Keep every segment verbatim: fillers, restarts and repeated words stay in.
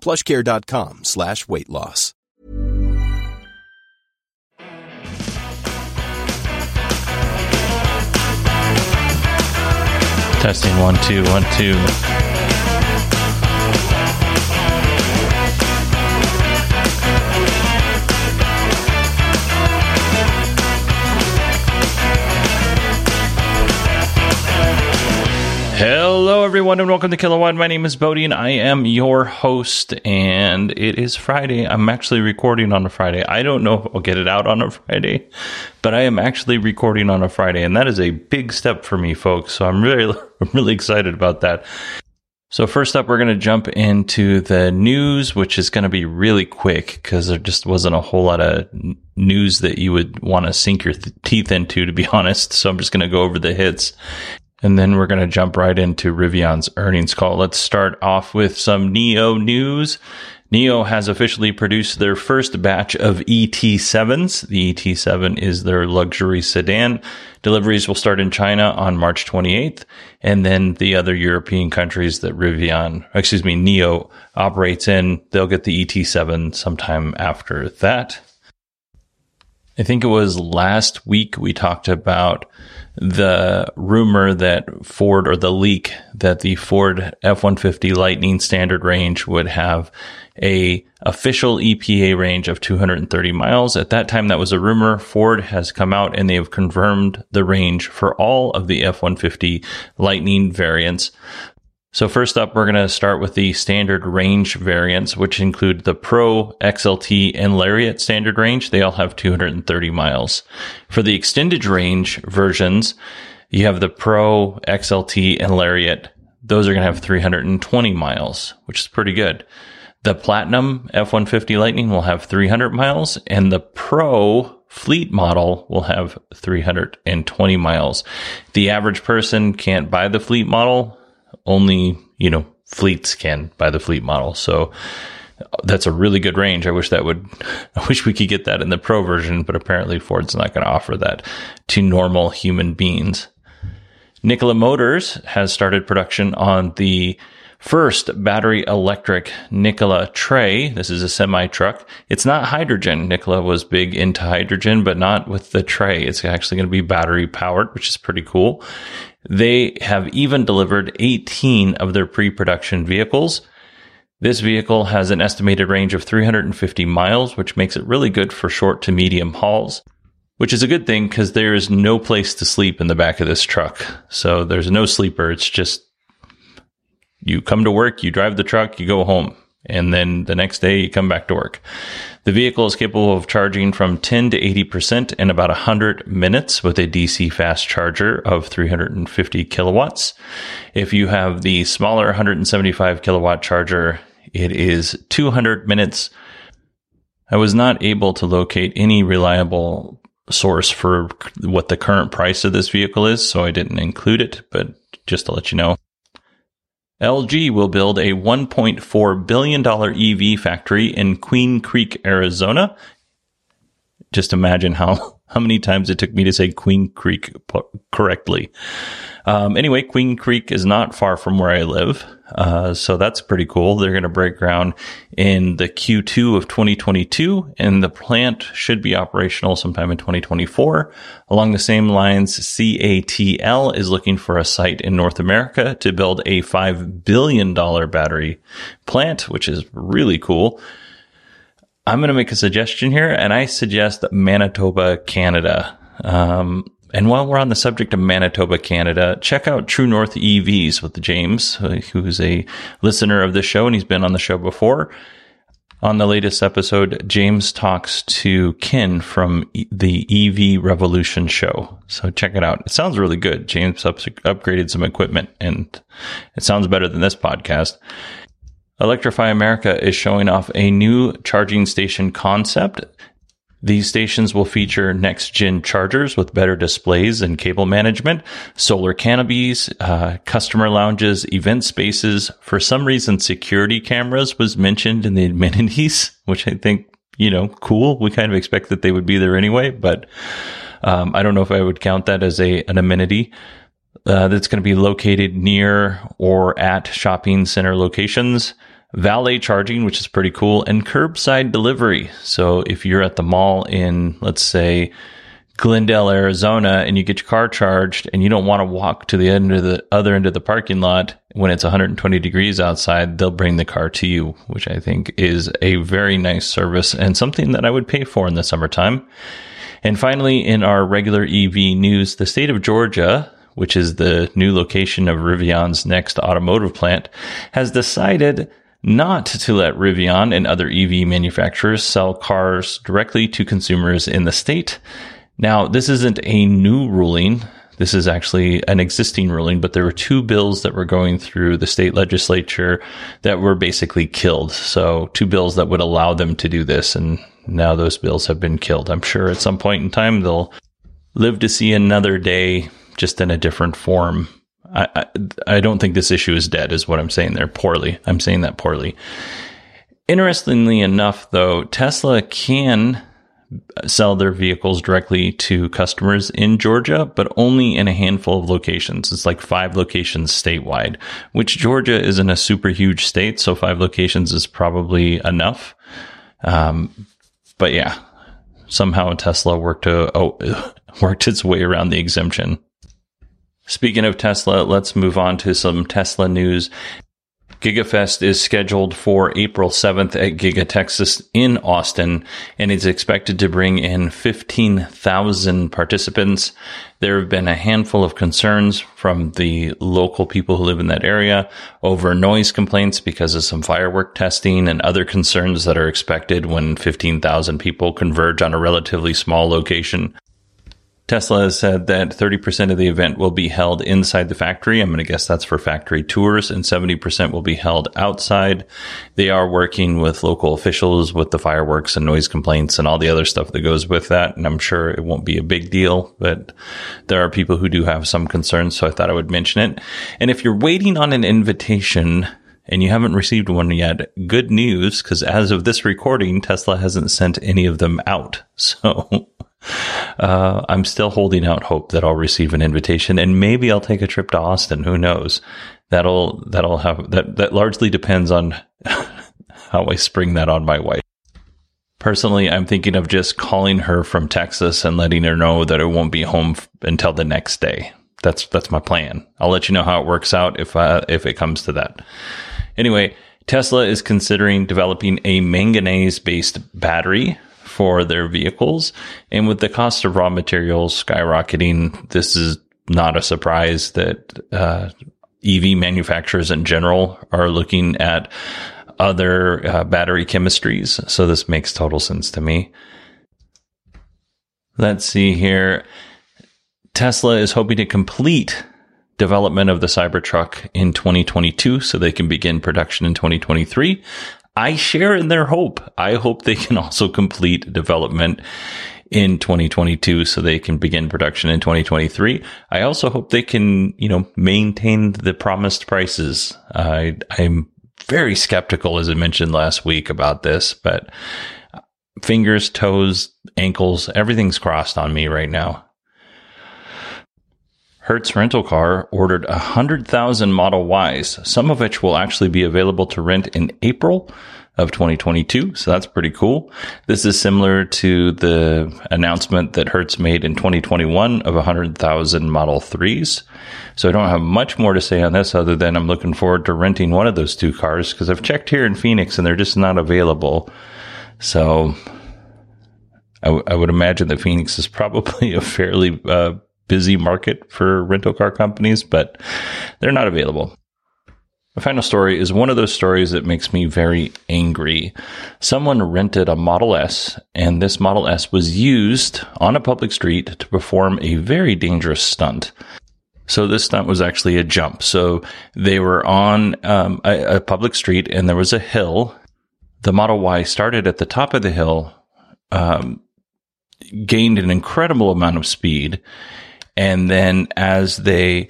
PlushCare.com slash weight loss. Testing one, two, one, two. Hello, everyone, and welcome to Kilowatt. My name is Bodie, and I am your host, and it is Friday. I'm actually recording on a Friday. I don't know if I'll get it out on a Friday, but I am actually recording on a Friday, and that is a big step for me, folks, so I'm really, I'm really excited about that. So first up, we're going to jump into the news, which is going to be really quick because there just wasn't a whole lot of news that you would want to sink your th- teeth into, to be honest, so I'm just going to go over the hits. And then we're going to jump right into Rivian's earnings call. Let's start off with some N I O news. N I O has officially produced their first batch of E T sevens. The E T seven is their luxury sedan. Deliveries will start in China on March twenty-eighth. And then the other European countries that Rivian, excuse me, N I O operates in, they'll get the E T seven sometime after that. I think it was last week we talked about the rumor that Ford, or the leak that the Ford F one fifty Lightning Standard range would have a official E P A range of two hundred thirty miles. At that time, that was a rumor. Ford has come out and they have confirmed the range for all of the F one fifty Lightning variants. So first up, we're going to start with the standard range variants, which include the Pro, X L T, and Lariat standard range. They all have two hundred thirty miles. For the extended range versions, you have the Pro, X L T, and Lariat. Those are going to have three hundred twenty miles, which is pretty good. The Platinum F one fifty Lightning will have three hundred miles, and the Pro Fleet model will have three hundred twenty miles. The average person can't buy the Fleet model. Only, you know, fleets can buy the fleet model. So that's a really good range. I wish that would, I wish we could get that in the Pro version, but apparently Ford's not going to offer that to normal human beings. Nikola Motors has started production on the first battery electric Nikola Tre. This is a semi-truck. It's not hydrogen. Nikola was big into hydrogen, but not with the Tre. It's actually going to be battery powered, which is pretty cool. They have even delivered eighteen of their pre-production vehicles. This vehicle has an estimated range of three hundred fifty miles, which makes it really good for short to medium hauls, which is a good thing because there is no place to sleep in the back of this truck. So there's no sleeper. It's just you come to work, you drive the truck, you go home, and then the next day you come back to work. The vehicle is capable of charging from ten to eighty percent in about one hundred minutes with a D C fast charger of three hundred fifty kilowatts. If you have the smaller one hundred seventy-five kilowatt charger, it is two hundred minutes. I was not able to locate any reliable source for what the current price of this vehicle is, so I didn't include it, but just to let you know. L G will build a one point four billion dollars E V factory in Queen Creek, Arizona. Just imagine how, how many times it took me to say Queen Creek correctly. Um, anyway, Queen Creek is not far from where I live, uh, so that's pretty cool. They're going to break ground in the Q two of twenty twenty-two, and the plant should be operational sometime in twenty twenty-four. Along the same lines, C A T L is looking for a site in North America to build a five billion dollars battery plant, which is really cool. I'm going to make a suggestion here, and I suggest Manitoba, Canada. Um, and while we're on the subject of Manitoba, Canada, check out True North E Vs with James, who's a listener of this show, and he's been on the show before. On the latest episode, James talks to Ken from e- the E V Revolution show. So check it out. It sounds really good. James up- upgraded some equipment, and it sounds better than this podcast. Electrify America is showing off a new charging station concept. These stations will feature next-gen chargers with better displays and cable management, solar canopies, uh, customer lounges, event spaces. For some reason, security cameras was mentioned in the amenities, which I think, you know, cool. We kind of expect that they would be there anyway, but um, I don't know if I would count that as a an amenity. Uh, that's going to be located near or at shopping center locations, valet charging, which is pretty cool, and curbside delivery. So if you're at the mall in, let's say, Glendale, Arizona, and you get your car charged and you don't want to walk to the end of the other end of the parking lot when it's one hundred twenty degrees outside, they'll bring the car to you, which I think is a very nice service and something that I would pay for in the summertime. And finally, in our regular E V news, the state of Georgia, which is the new location of Rivian's next automotive plant, has decided not to let Rivian and other E V manufacturers sell cars directly to consumers in the state. Now, this isn't a new ruling. This is actually an existing ruling, but there were two bills that were going through the state legislature that were basically killed. So two bills that would allow them to do this, and now those bills have been killed. I'm sure at some point in time they'll live to see another day, just in a different form. I, I I don't think this issue is dead, is what I'm saying there poorly. I'm saying that poorly. Interestingly enough, though, Tesla can sell their vehicles directly to customers in Georgia, but only in a handful of locations. It's like five locations statewide, which Georgia isn't a super huge state, so five locations is probably enough. Um, but yeah, somehow Tesla worked to, oh, worked its way around the exemption. Speaking of Tesla, let's move on to some Tesla news. GigaFest is scheduled for April seventh at Giga Texas in Austin, and it's expected to bring in fifteen thousand participants. There have been a handful of concerns from the local people who live in that area over noise complaints because of some firework testing and other concerns that are expected when fifteen thousand people converge on a relatively small location. Tesla has said that thirty percent of the event will be held inside the factory. I'm going to guess that's for factory tours, and seventy percent will be held outside. They are working with local officials with the fireworks and noise complaints and all the other stuff that goes with that. And I'm sure it won't be a big deal, but there are people who do have some concerns. So I thought I would mention it. And if you're waiting on an invitation and you haven't received one yet, good news, because as of this recording, Tesla hasn't sent any of them out. So Uh, I'm still holding out hope that I'll receive an invitation, and maybe I'll take a trip to Austin. Who knows? That'll, that'll have, that, that largely depends on how I spring that on my wife. Personally, I'm thinking of just calling her from Texas and letting her know that I won't be home f- until the next day. That's, that's my plan. I'll let you know how it works out if, uh, if it comes to that. Anyway, Tesla is considering developing a manganese-based battery for their vehicles, and with the cost of raw materials skyrocketing, this is not a surprise that uh, E V manufacturers in general are looking at other uh, battery chemistries. So this makes total sense to me. Let's see here. Tesla is hoping to complete development of the Cybertruck in twenty twenty-two so they can begin production in twenty twenty-three. I share in their hope. I hope they can also complete development in twenty twenty-two so they can begin production in twenty twenty-three. I also hope they can, you know, maintain the promised prices. I, I'm very skeptical, as I mentioned last week, about this, but fingers, toes, ankles, everything's crossed on me right now. Hertz Rental Car ordered one hundred thousand Model Ys, some of which will actually be available to rent in April of twenty twenty-two. So that's pretty cool. This is similar to the announcement that Hertz made in twenty twenty-one of one hundred thousand Model threes. So I don't have much more to say on this other than I'm looking forward to renting one of those two cars, because I've checked here in Phoenix and they're just not available. So I, w- I would imagine that Phoenix is probably a fairly uh, busy market for rental car companies, but they're not available. My final story is one of those stories that makes me very angry. Someone rented a Model S, and this Model S was used on a public street to perform a very dangerous stunt. So this stunt was actually a jump. So they were on um, a, a public street, and there was a hill. The Model Y started at the top of the hill, um, gained an incredible amount of speed, and then as they...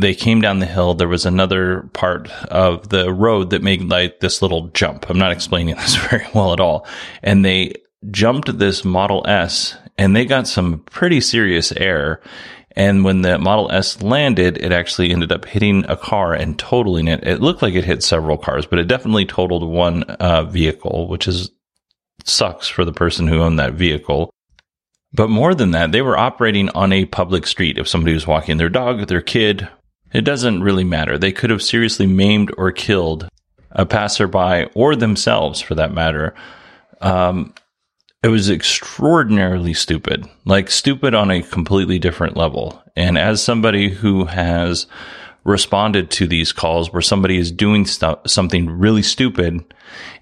They came down the hill. There was another part of the road that made like this little jump. I'm not explaining this very well at all. And they jumped this Model S, and they got some pretty serious air. And when the Model S landed, it actually ended up hitting a car and totaling it. It looked like it hit several cars, but it definitely totaled one uh, vehicle, which is sucks for the person who owned that vehicle. But more than that, they were operating on a public street. If somebody was walking their dog, their kid, it doesn't really matter. They could have seriously maimed or killed a passerby or themselves, for that matter. Um, it was extraordinarily stupid, like stupid on a completely different level. And as somebody who has responded to these calls where somebody is doing stu- something really stupid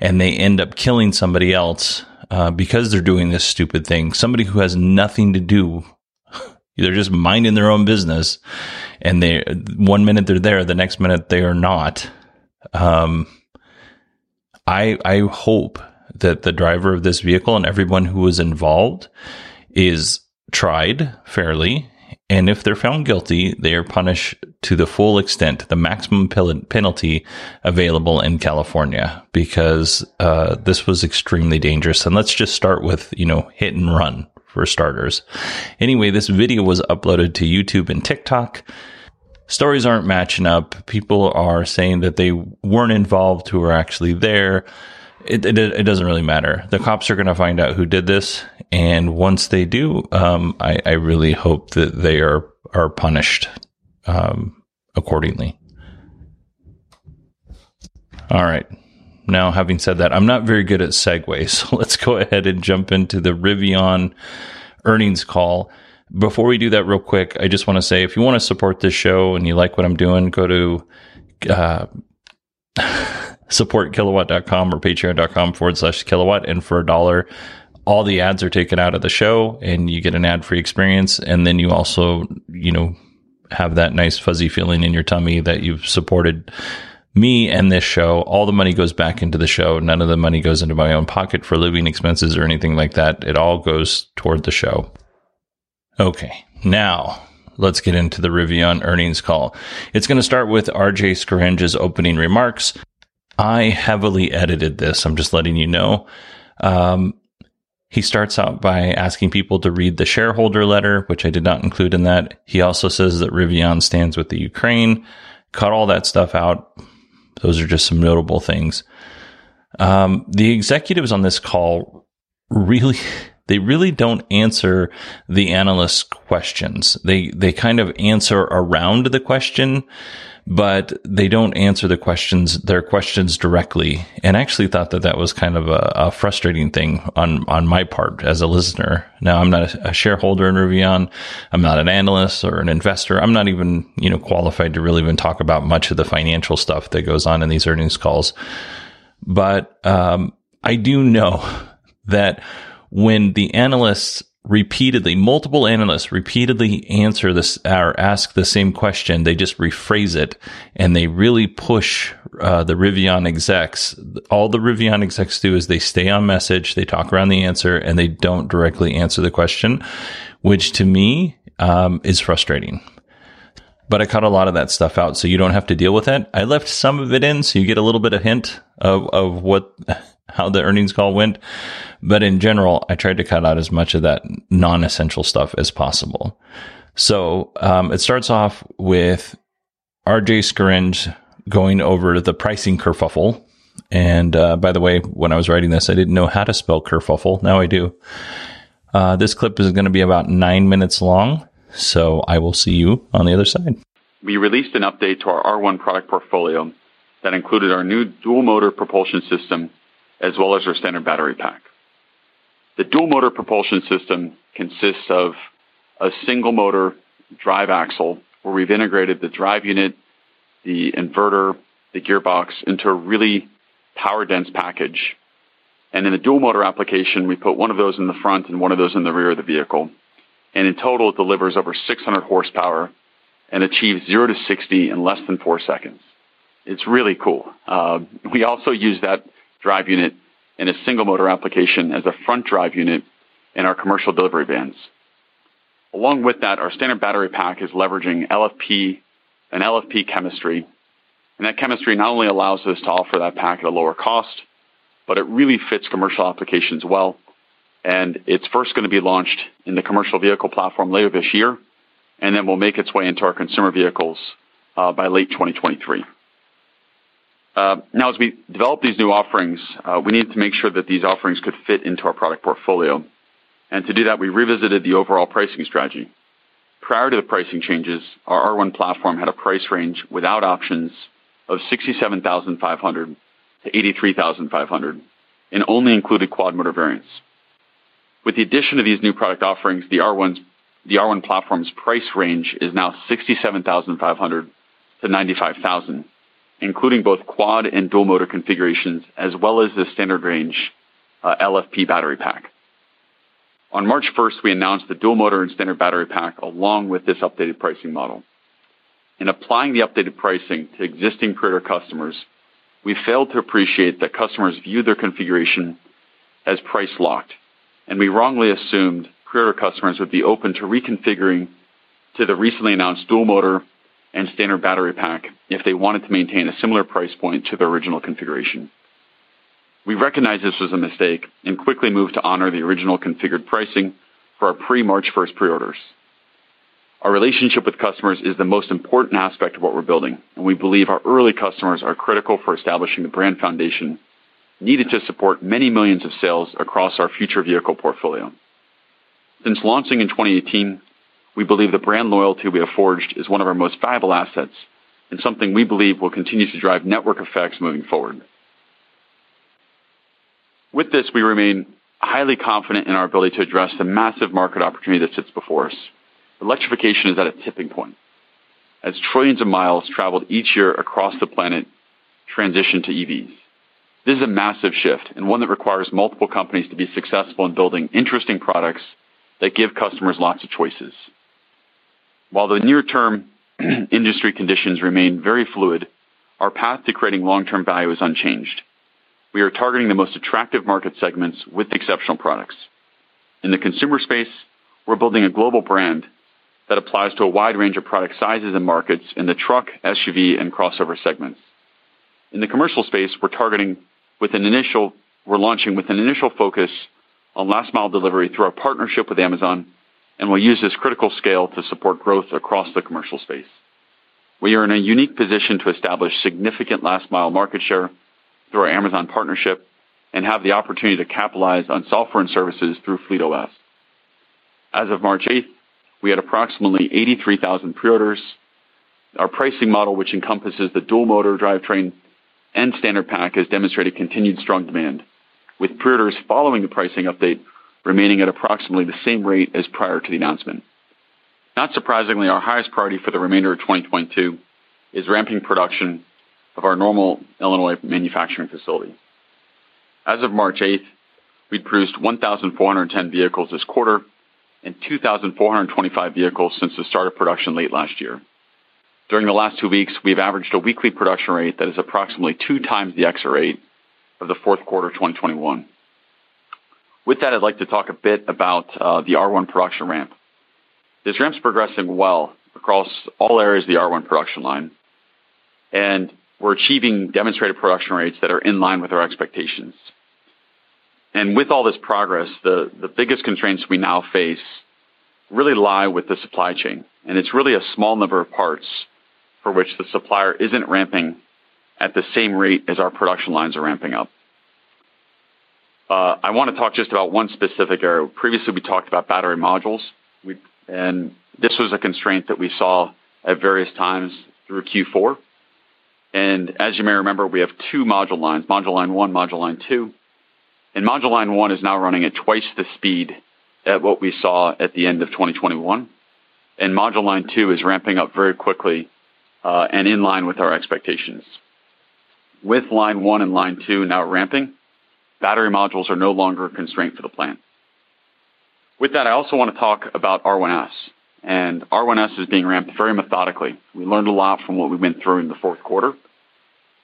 and they end up killing somebody else uh, because they're doing this stupid thing, somebody who has nothing to do. They're just minding their own business, and they one minute they're there, the next minute they are not. Um, I I hope that the driver of this vehicle and everyone who was involved is tried fairly, and if they're found guilty, they are punished to the full extent, the maximum pil- penalty available in California, because uh, this was extremely dangerous. And let's just start with, you know, hit and run. For starters. Anyway, this video was uploaded to YouTube and TikTok. Stories aren't matching up. People are saying that they weren't involved who were actually there. It, it, it doesn't really matter. The cops are going to find out who did this. And once they do, um, I, I really hope that they are, are punished um, accordingly. All right. Now, having said that, I'm not very good at segues, so let's go ahead and jump into the Rivian earnings call. Before we do that real quick, I just want to say, if you want to support this show and you like what I'm doing, go to uh, support kilowatt dot com or patreon dot com forward slash kilowatt. And for a dollar, all the ads are taken out of the show and you get an ad-free experience. And then you also, you know, have that nice fuzzy feeling in your tummy that you've supported me and this show. All the money goes back into the show. None of the money goes into my own pocket for living expenses or anything like that. It all goes toward the show. Okay, now let's get into the Rivian earnings call. It's going to start with R J Scaringe's opening remarks. I heavily edited this. I'm just letting you know. Um, he starts out by asking people to read the shareholder letter, which I did not include in that. He also says that Rivian stands with the Ukraine. Cut all that stuff out. Those are just some notable things. Um, the executives on this call really, they really don't answer the analysts' questions. They, they kind of answer around the question, but they don't answer the questions, their questions directly. And I actually thought that that was kind of a, a frustrating thing on, on my part as a listener. Now, I'm not a, a shareholder in Rivian. I'm not an analyst or an investor. I'm not even, you know, qualified to really even talk about much of the financial stuff that goes on in these earnings calls. But, um, I do know that when the analysts repeatedly, multiple analysts repeatedly answer this or ask the same question, they just rephrase it, and they really push uh, the Rivian execs. All the Rivian execs do is they stay on message, they talk around the answer, and they don't directly answer the question, which to me um, is frustrating. But I cut a lot of that stuff out, so you don't have to deal with it. I left some of it in, so you get a little bit of hint of, of what how the earnings call went. But in general, I tried to cut out as much of that non-essential stuff as possible. So um, it starts off with R J Scaringe going over the pricing kerfuffle. And uh, by the way, when I was writing this, I didn't know how to spell kerfuffle. Now I do. Uh, this clip is going to be about nine minutes long. So I will see you on the other side. We released an update to our R one product portfolio that included our new dual motor propulsion system as well as our standard battery pack. The dual motor propulsion system consists of a single motor drive axle where we've integrated the drive unit, the inverter, the gearbox into a really power dense package. And in the dual motor application, we put one of those in the front and one of those in the rear of the vehicle. And in total, it delivers over six hundred horsepower and achieves zero to sixty in less than four seconds. It's really cool. Uh, we also use that drive unit in a single motor application as a front drive unit in our commercial delivery vans. Along with that, our standard battery pack is leveraging L F P and L F P chemistry. And that chemistry not only allows us to offer that pack at a lower cost, but it really fits commercial applications well. And it's first going to be launched in the commercial vehicle platform later this year, and then will make its way into our consumer vehicles uh, by late twenty twenty-three. Uh, now, as we develop these new offerings, uh, we need to make sure that these offerings could fit into our product portfolio. And to do that, we revisited the overall pricing strategy. Prior to the pricing changes, our R one platform had a price range without options of sixty-seven thousand five hundred dollars to eighty-three thousand five hundred dollars, and only included quad motor variants. With the addition of these new product offerings, the R one's, the R one platform's price range is now sixty-seven thousand five hundred dollars to ninety-five thousand dollars, including both quad and dual motor configurations, as well as the standard range uh, L F P battery pack. On March first, we announced the dual motor and standard battery pack along with this updated pricing model. In applying the updated pricing to existing pre-order customers, we failed to appreciate that customers view their configuration as price locked, and we wrongly assumed pre-order customers would be open to reconfiguring to the recently announced dual motor and standard battery pack if they wanted to maintain a similar price point to their original configuration. We recognized this was a mistake and quickly moved to honor the original configured pricing for our pre-March first pre-orders. Our relationship with customers is the most important aspect of what we're building, and we believe our early customers are critical for establishing the brand foundation needed to support many millions of sales across our future vehicle portfolio. Since launching in twenty eighteen, we believe the brand loyalty we have forged is one of our most valuable assets and something we believe will continue to drive network effects moving forward. With this, we remain highly confident in our ability to address the massive market opportunity that sits before us. Electrification is at a tipping point, as trillions of miles traveled each year across the planet transition to E Vs. This is a massive shift and one that requires multiple companies to be successful in building interesting products that give customers lots of choices. While the near-term industry conditions remain very fluid, our path to creating long-term value is unchanged. We are targeting the most attractive market segments with exceptional products. In the consumer space, we're building a global brand that applies to a wide range of product sizes and markets in the truck, S U V, and crossover segments. In the commercial space, we're targeting with an initial, we're launching with an initial focus on last mile delivery through our partnership with Amazon, and we'll use this critical scale to support growth across the commercial space. We are in a unique position to establish significant last mile market share through our Amazon partnership and have the opportunity to capitalize on software and services through FleetOS. As of March eighth, we had approximately eighty-three thousand pre-orders. Our pricing model, which encompasses the dual motor drivetrain and standard pack, has demonstrated continued strong demand, with pre-orders following the pricing update remaining at approximately the same rate as prior to the announcement. Not surprisingly, our highest priority for the remainder of twenty twenty-two is ramping production of our Normal, Illinois manufacturing facility. As of March eighth, we'd produced one thousand four hundred ten vehicles this quarter and two thousand four hundred twenty-five vehicles since the start of production late last year. During the last two weeks, we've averaged a weekly production rate that is approximately two times the exit rate of the fourth quarter of twenty twenty-one. With that, I'd like to talk a bit about uh, the R one production ramp. This ramp's progressing well across all areas of the R one production line, and we're achieving demonstrated production rates that are in line with our expectations. And with all this progress, the, the biggest constraints we now face really lie with the supply chain. And it's really a small number of parts for which the supplier isn't ramping at the same rate as our production lines are ramping up. Uh, I want to talk just about one specific area. Previously, we talked about battery modules, we, and this was a constraint that we saw at various times through Q four. And as you may remember, we have two module lines, module line one, module line two. And Moduline one is now running at twice the speed at what we saw at the end of twenty twenty-one. And Moduline two is ramping up very quickly uh, and in line with our expectations. With Line one and Line two now ramping, battery modules are no longer a constraint for the plant. With that, I also want to talk about R one S. And R one S is being ramped very methodically. We learned a lot from what we went through in the fourth quarter.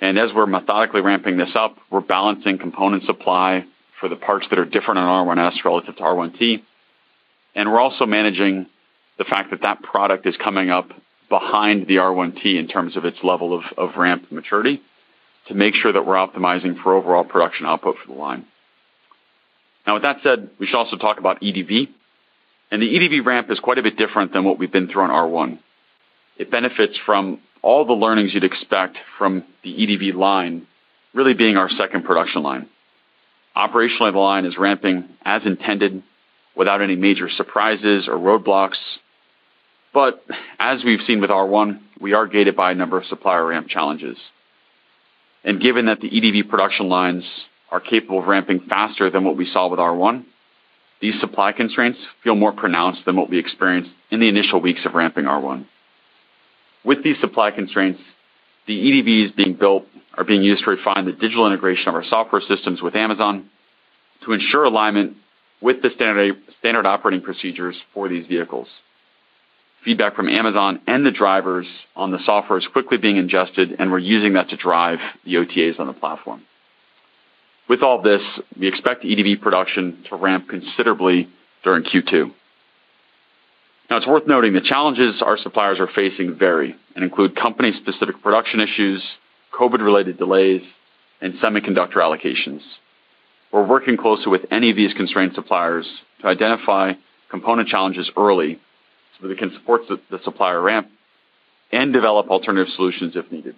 And as we're methodically ramping this up, we're balancing component supply for the parts that are different on R one S relative to R one T. And we're also managing the fact that that product is coming up behind the R one T in terms of its level of, of ramp maturity to make sure that we're optimizing for overall production output for the line. Now, with that said, we should also talk about E D V. And the E D V ramp is quite a bit different than what we've been through on R one. It benefits from all the learnings you'd expect from the E D V line really being our second production line. Operationally, the line is ramping as intended without any major surprises or roadblocks. But as we've seen with R one, we are gated by a number of supplier ramp challenges. And given that the E D V production lines are capable of ramping faster than what we saw with R one, these supply constraints feel more pronounced than what we experienced in the initial weeks of ramping R one. With these supply constraints, the E D Vs being built are being used to refine the digital integration of our software systems with Amazon to ensure alignment with the standard, standard operating procedures for these vehicles. Feedback from Amazon and the drivers on the software is quickly being ingested, and we're using that to drive the O T As on the platform. With all this, we expect E D V production to ramp considerably during Q two. Now, it's worth noting the challenges our suppliers are facing vary and include company-specific production issues, COVID-related delays, and semiconductor allocations. We're working closely with any of these constrained suppliers to identify component challenges early so that we can support the supplier ramp and develop alternative solutions if needed.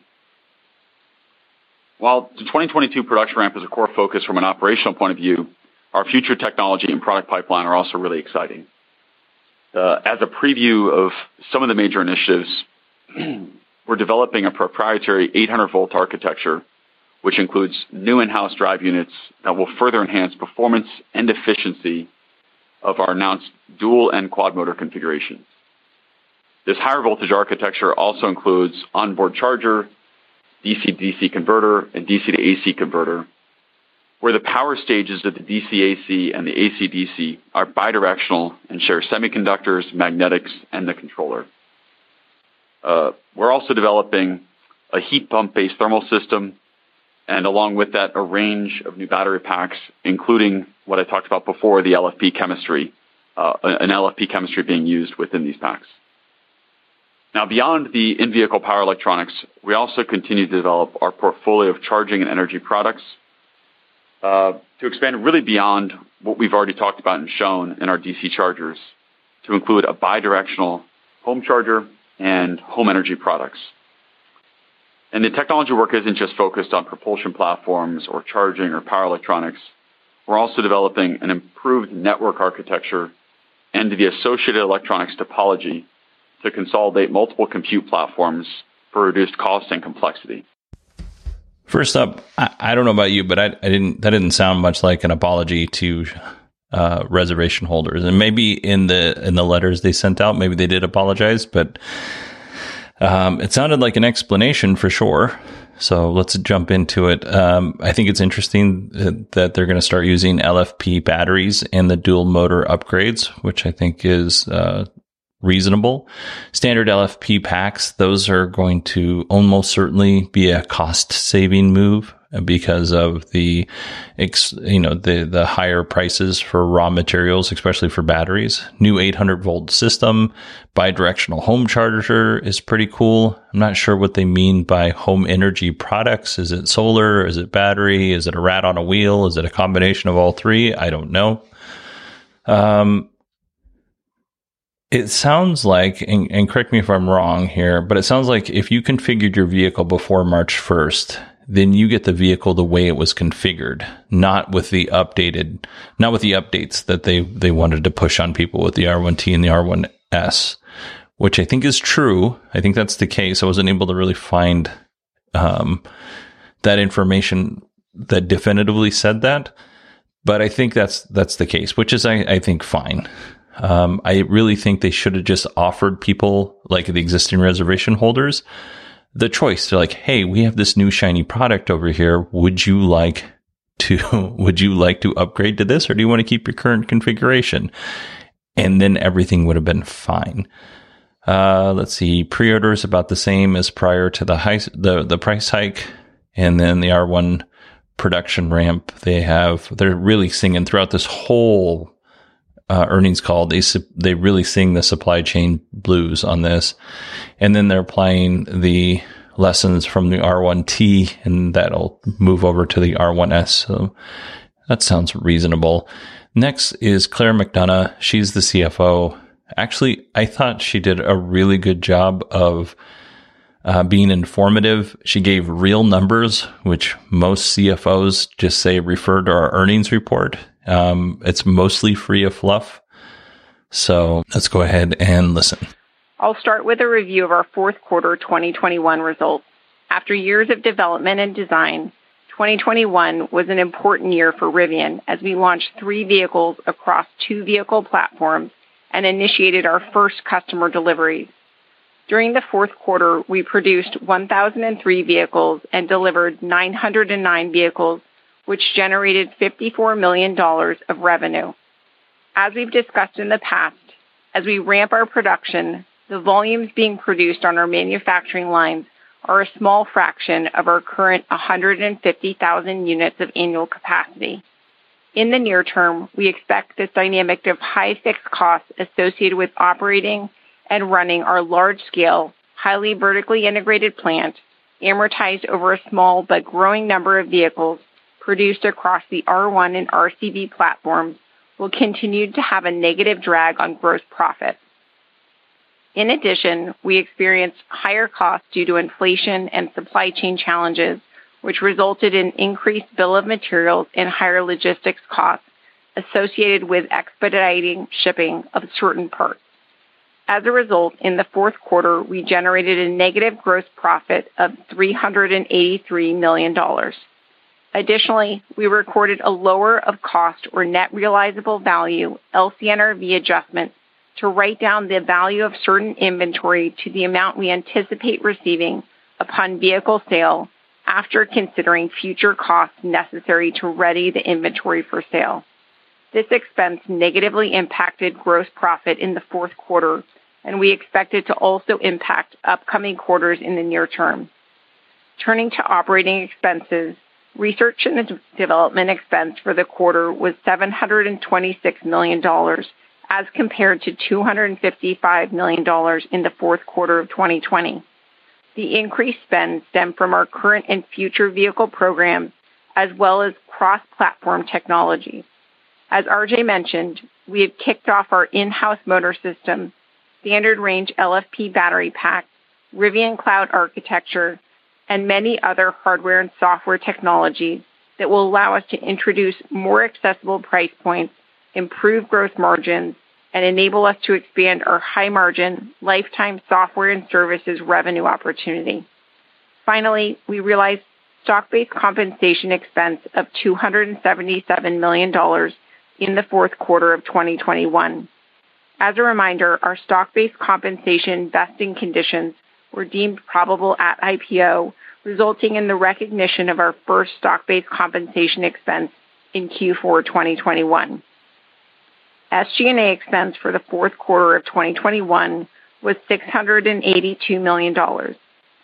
While the twenty twenty-two production ramp is a core focus from an operational point of view, our future technology and product pipeline are also really exciting. Uh, as a preview of some of the major initiatives, we're developing a proprietary eight hundred volt architecture, which includes new in-house drive units that will further enhance performance and efficiency of our announced dual and quad motor configurations. This higher voltage architecture also includes onboard charger, D C D C converter, and D C to A C converter, where the power stages of the D C A C and the A C D C are bidirectional and share semiconductors, magnetics, and the controller. Uh, we're also developing a heat pump-based thermal system, and along with that, a range of new battery packs, including what I talked about before, the L F P chemistry, uh, an L F P chemistry being used within these packs. Now, beyond the in-vehicle power electronics, we also continue to develop our portfolio of charging and energy products uh, to expand really beyond what we've already talked about and shown in our D C chargers to include a bidirectional home charger and home energy products. And the technology work isn't just focused on propulsion platforms or charging or power electronics. We're also developing an improved network architecture and the associated electronics topology to consolidate multiple compute platforms for reduced cost and complexity. First up, I, I don't know about you, but I, I didn't. That didn't sound much like an apology to uh, reservation holders. And maybe in the in the letters they sent out, maybe they did apologize, but um, it sounded like an explanation for sure. So let's jump into it. Um, I think it's interesting that they're going to start using L F P batteries and the dual motor upgrades, which I think is Uh, reasonable. Standard L F P packs, those are going to almost certainly be a cost saving move because of the, you know, the, the higher prices for raw materials, especially for batteries. New eight hundred volt system, bidirectional home charger is pretty cool. I'm not sure what they mean by home energy products. Is it solar? Is it battery? Is it a rat on a wheel? Is it a combination of all three? I don't know. Um, It sounds like, and, and correct me if I'm wrong here, but it sounds like if you configured your vehicle before March first, then you get the vehicle the way it was configured, not with the updated, not with the updates that they, they wanted to push on people with the R one T and the R one S, which I think is true. I think that's the case. I wasn't able to really find um, that information that definitively said that. But I think that's that's the case, which is, I, I think, fine. Um, I really think they should have just offered people, like the existing reservation holders, the choice. They're like, hey, we have this new shiny product over here. Would you like to, would you like to upgrade to this, or do you want to keep your current configuration? And then everything would have been fine. Uh, let's see. Pre-order is about the same as prior to the high, the, the price hike. And then the R one production ramp they have, they're really singing throughout this whole Uh, earnings call. They su- they really sing the supply chain blues on this, and then they're applying the lessons from the R one T, and that'll move over to the R one S. So that sounds reasonable. Next is Claire McDonough. She's the C F O. Actually, I thought she did a really good job of uh, being informative. She gave real numbers, which most C F Os just say refer to our earnings report. Um, it's mostly free of fluff. So let's go ahead and listen. I'll start with a review of our fourth quarter twenty twenty-one results. After years of development and design, twenty twenty-one was an important year for Rivian as we launched three vehicles across two vehicle platforms and initiated our first customer deliveries. During the fourth quarter, we produced one thousand three vehicles and delivered nine hundred nine vehicles, which generated fifty-four million dollars of revenue. As we've discussed in the past, as we ramp our production, the volumes being produced on our manufacturing lines are a small fraction of our current one hundred fifty thousand units of annual capacity. In the near term, we expect this dynamic of high fixed costs associated with operating and running our large-scale, highly vertically integrated plant, amortized over a small but growing number of vehicles produced across the R one and R C D platforms, will continue to have a negative drag on gross profit. In addition, we experienced higher costs due to inflation and supply chain challenges, which resulted in increased bill of materials and higher logistics costs associated with expediting shipping of certain parts. As a result, in the fourth quarter, we generated a negative gross profit of three hundred eighty-three million dollars. Additionally, we recorded a lower of cost or net realizable value, L C N R V adjustment, to write down the value of certain inventory to the amount we anticipate receiving upon vehicle sale after considering future costs necessary to ready the inventory for sale. This expense negatively impacted gross profit in the fourth quarter, and we expect it to also impact upcoming quarters in the near term. Turning to operating expenses, research and development expense for the quarter was seven hundred twenty-six million dollars as compared to two hundred fifty-five million dollars in the fourth quarter of twenty twenty. The increased spend stemmed from our current and future vehicle programs as well as cross-platform technology. As R J mentioned, we have kicked off our in-house motor system, standard range L F P battery pack, Rivian Cloud architecture, and many other hardware and software technologies that will allow us to introduce more accessible price points, improve gross margins, and enable us to expand our high-margin, lifetime software and services revenue opportunity. Finally, we realized stock-based compensation expense of two hundred seventy-seven million dollars in the fourth quarter of twenty twenty-one. As a reminder, our stock-based compensation vesting conditions were deemed probable at I P O, resulting in the recognition of our first stock-based compensation expense in Q four twenty twenty-one. S G and A expense for the fourth quarter of twenty twenty-one was six hundred eighty-two million dollars,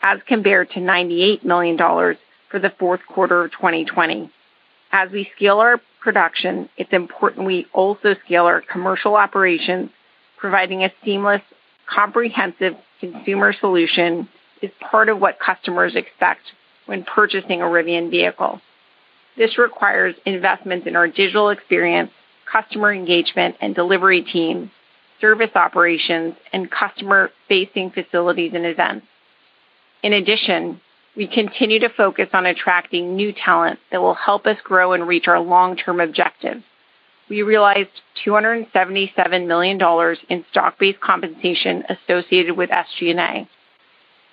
as compared to ninety-eight million dollars for the fourth quarter of twenty twenty. As we scale our production, it's important we also scale our commercial operations, providing a seamless, comprehensive consumer solution is part of what customers expect when purchasing a Rivian vehicle. This requires investments in our digital experience, customer engagement and delivery teams, service operations, and customer-facing facilities and events. In addition, we continue to focus on attracting new talent that will help us grow and reach our long-term objectives. We realized two hundred seventy-seven million dollars in stock-based compensation associated with S G and A.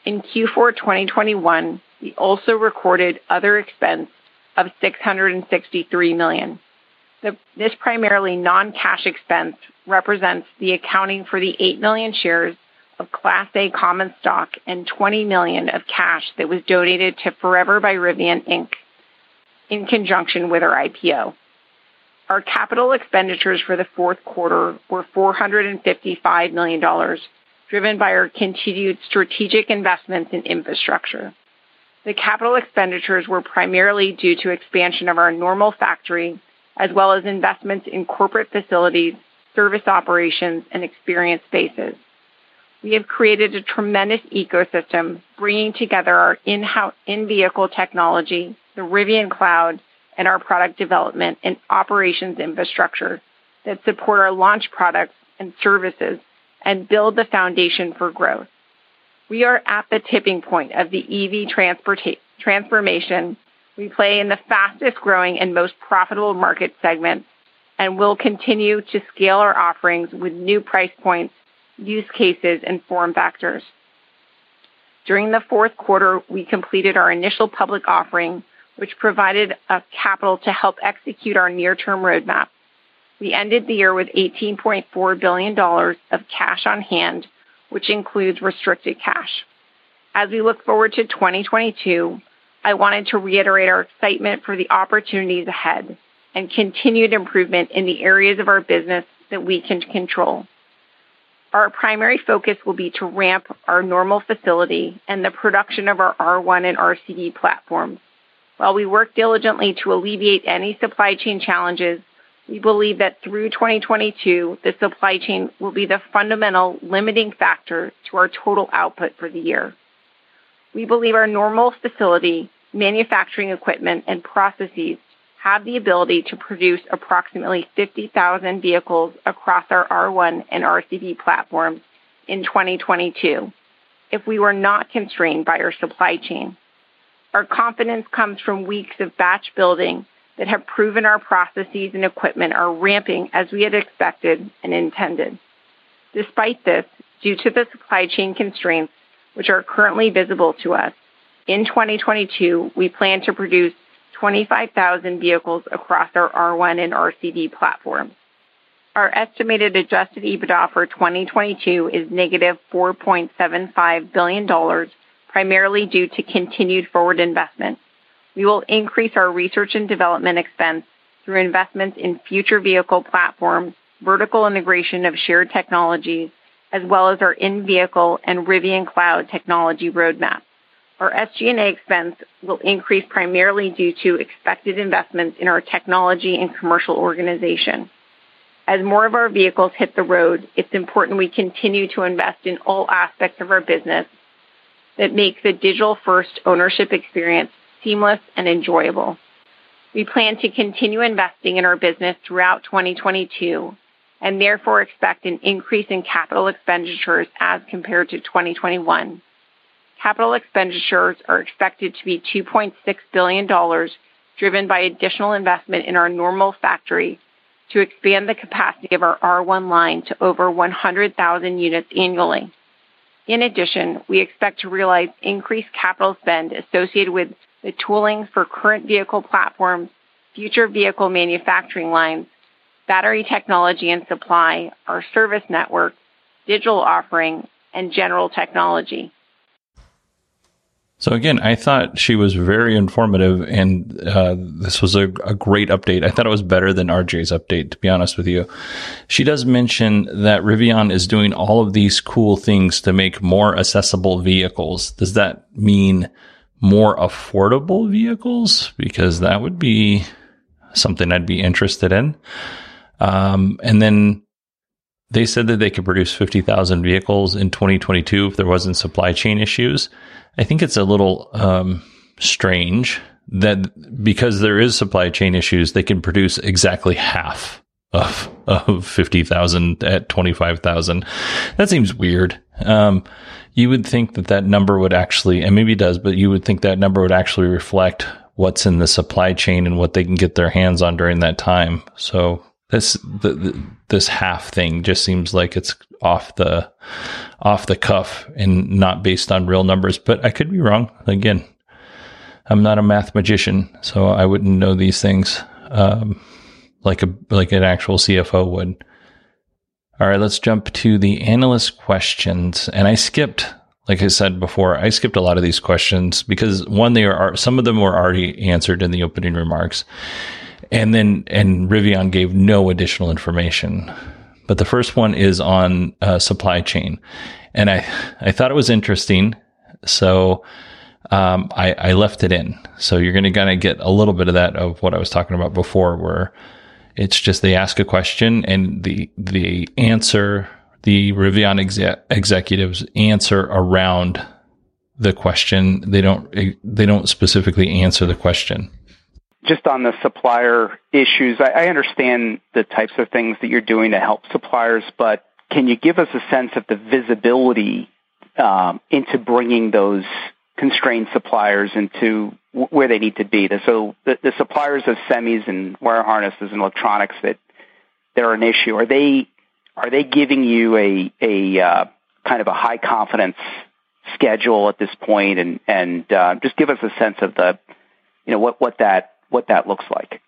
In Q four twenty twenty-one, we also recorded other expense of six hundred sixty-three million dollars. The, this primarily non-cash expense represents the accounting for the eight million shares of Class A common stock and twenty million of cash that was donated to Forever by Rivian, Incorporated in conjunction with our I P O. Our capital expenditures for the fourth quarter were four hundred fifty-five million dollars, driven by our continued strategic investments in infrastructure. The capital expenditures were primarily due to expansion of our Normal factory, as well as investments in corporate facilities, service operations, and experience spaces. We have created a tremendous ecosystem, bringing together our in-house in-vehicle technology, the Rivian Cloud, and our product development and operations infrastructure that support our launch products and services and build the foundation for growth. We are at the tipping point of the E V transporta- transformation. We play in the fastest growing and most profitable market segments, and will continue to scale our offerings with new price points, use cases, and form factors. During the fourth quarter, we completed our initial public offering, which provided us capital to help execute our near-term roadmap. We ended the year with eighteen point four billion dollars of cash on hand, which includes restricted cash. As we look forward to twenty twenty-two, I wanted to reiterate our excitement for the opportunities ahead and continued improvement in the areas of our business that we can control. Our primary focus will be to ramp our Normal facility and the production of our R one and R C D platforms. While we work diligently to alleviate any supply chain challenges, we believe that through twenty twenty-two, the supply chain will be the fundamental limiting factor to our total output for the year. We believe our Normal facility, manufacturing equipment, and processes have the ability to produce approximately fifty thousand vehicles across our R one and R C D platforms in twenty twenty-two if we were not constrained by our supply chain. Our confidence comes from weeks of batch building that have proven our processes and equipment are ramping as we had expected and intended. Despite this, due to the supply chain constraints, which are currently visible to us, in twenty twenty-two, we plan to produce twenty-five thousand vehicles across our R one and R C D platforms. Our estimated adjusted EBITDA for twenty twenty-two is negative four point seven five billion dollars, primarily due to continued forward investment. We will increase our research and development expense through investments in future vehicle platforms, vertical integration of shared technologies, as well as our in-vehicle and Rivian Cloud technology roadmap. Our S G and A expense will increase primarily due to expected investments in our technology and commercial organization. As more of our vehicles hit the road, it's important we continue to invest in all aspects of our business that make the digital-first ownership experience seamless and enjoyable. We plan to continue investing in our business throughout twenty twenty-two and therefore expect an increase in capital expenditures as compared to twenty twenty-one. Capital expenditures are expected to be two point six billion dollars, driven by additional investment in our Normal factory to expand the capacity of our R one line to over one hundred thousand units annually. In addition, we expect to realize increased capital spend associated with the tooling for current vehicle platforms, future vehicle manufacturing lines, battery technology and supply, our service network, digital offering, and general technology. So again, I thought she was very informative, and uh, this was a, a great update. I thought it was better than R J's update, to be honest with you. She does mention that Rivian is doing all of these cool things to make more accessible vehicles. Does that mean more affordable vehicles? Because that would be something I'd be interested in. Um, and then they said that they could produce fifty thousand vehicles in twenty twenty-two if there wasn't supply chain issues. I think it's a little um, strange that because there is supply chain issues, they can produce exactly half of of fifty thousand at twenty-five thousand. That seems weird. Um, you would think that that number would actually, and maybe it does, but you would think that number would actually reflect what's in the supply chain and what they can get their hands on during that time. So this the, the, this half thing just seems like it's off the off the cuff and not based on real numbers, but I could be wrong. Again, I'm not a math magician, so I wouldn't know these things. Um, like a like an actual C F O would. All right, let's jump to the analyst questions. And I skipped, like I said before, I skipped a lot of these questions because one, they are some of them were already answered in the opening remarks, and then and Rivian gave no additional information. But the first one is on uh, supply chain, and I I thought it was interesting, so um, I I left it in. So you're going to kind of get a little bit of that of what I was talking about before, where it's just they ask a question and the the answer, the Rivian exec- executives answer around the question. They don't they don't specifically answer the question. Just on the supplier issues, I, I understand the types of things that you're doing to help suppliers, but can you give us a sense of the visibility um, into bringing those constrained suppliers into w- where they need to be? The, so the, the suppliers of semis and wire harnesses and electronics that they're an issue, are they are they giving you a, a uh, kind of a high confidence schedule at this point? And, and uh, just give us a sense of the, you know, what, what that, what that looks like.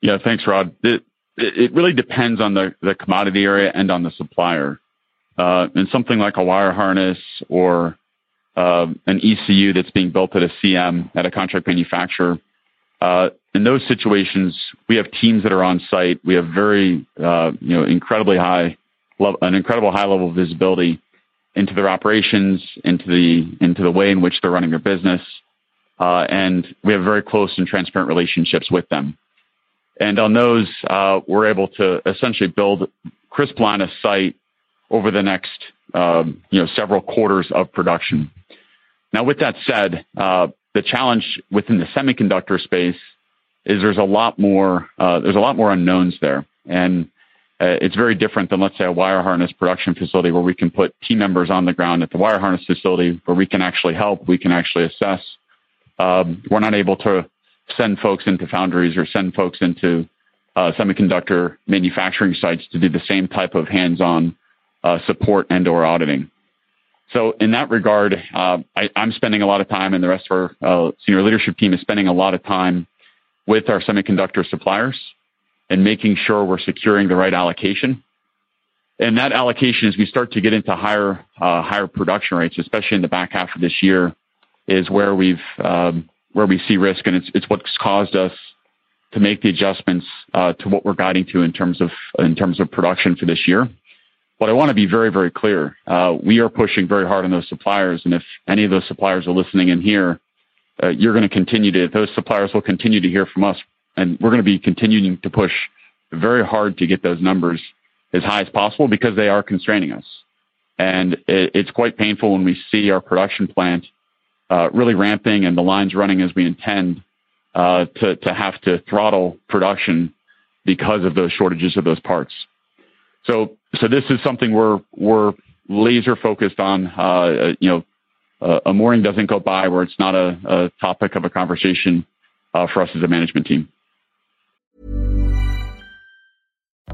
Yeah, thanks, Rod. It, it really depends on the, the commodity area and on the supplier. Uh, and something like a wire harness or uh, an E C U that's being built at a C M, at a contract manufacturer, uh, in those situations, we have teams that are on site. We have very, uh, you know, incredibly high, level, an incredible high level of visibility into their operations, into the into the way in which they're running their business. Uh, and we have very close and transparent relationships with them. And on those, uh, we're able to essentially build crisp line of sight over the next, um, you know, several quarters of production. Now, with that said, uh, the challenge within the semiconductor space is there's a lot more, uh, there's a lot more unknowns there. And uh, it's very different than, let's say, a wire harness production facility where we can put team members on the ground at the wire harness facility where we can actually help, we can actually assess. Um, we're not able to send folks into foundries or send folks into uh, semiconductor manufacturing sites to do the same type of hands-on uh, support and or auditing. So in that regard, uh, I, I'm spending a lot of time, and the rest of our uh, senior leadership team is spending a lot of time with our semiconductor suppliers and making sure we're securing the right allocation. And that allocation, as we start to get into higher uh, higher production rates, especially in the back half of this year, is where we've um, where we see risk, and it's it's what's caused us to make the adjustments uh, to what we're guiding to in terms of in terms of production for this year. But I want to be very very clear: uh, we are pushing very hard on those suppliers, and if any of those suppliers are listening in here, uh, you're going to continue to those suppliers will continue to hear from us, and we're going to be continuing to push very hard to get those numbers as high as possible because they are constraining us, and it, it's quite painful when we see our production plant Uh, really ramping and the lines running as we intend uh, to, to have to throttle production because of those shortages of those parts. So, so this is something we're we're laser focused on. Uh, you know, uh, a morning doesn't go by where it's not a, a topic of a conversation uh, for us as a management team.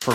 For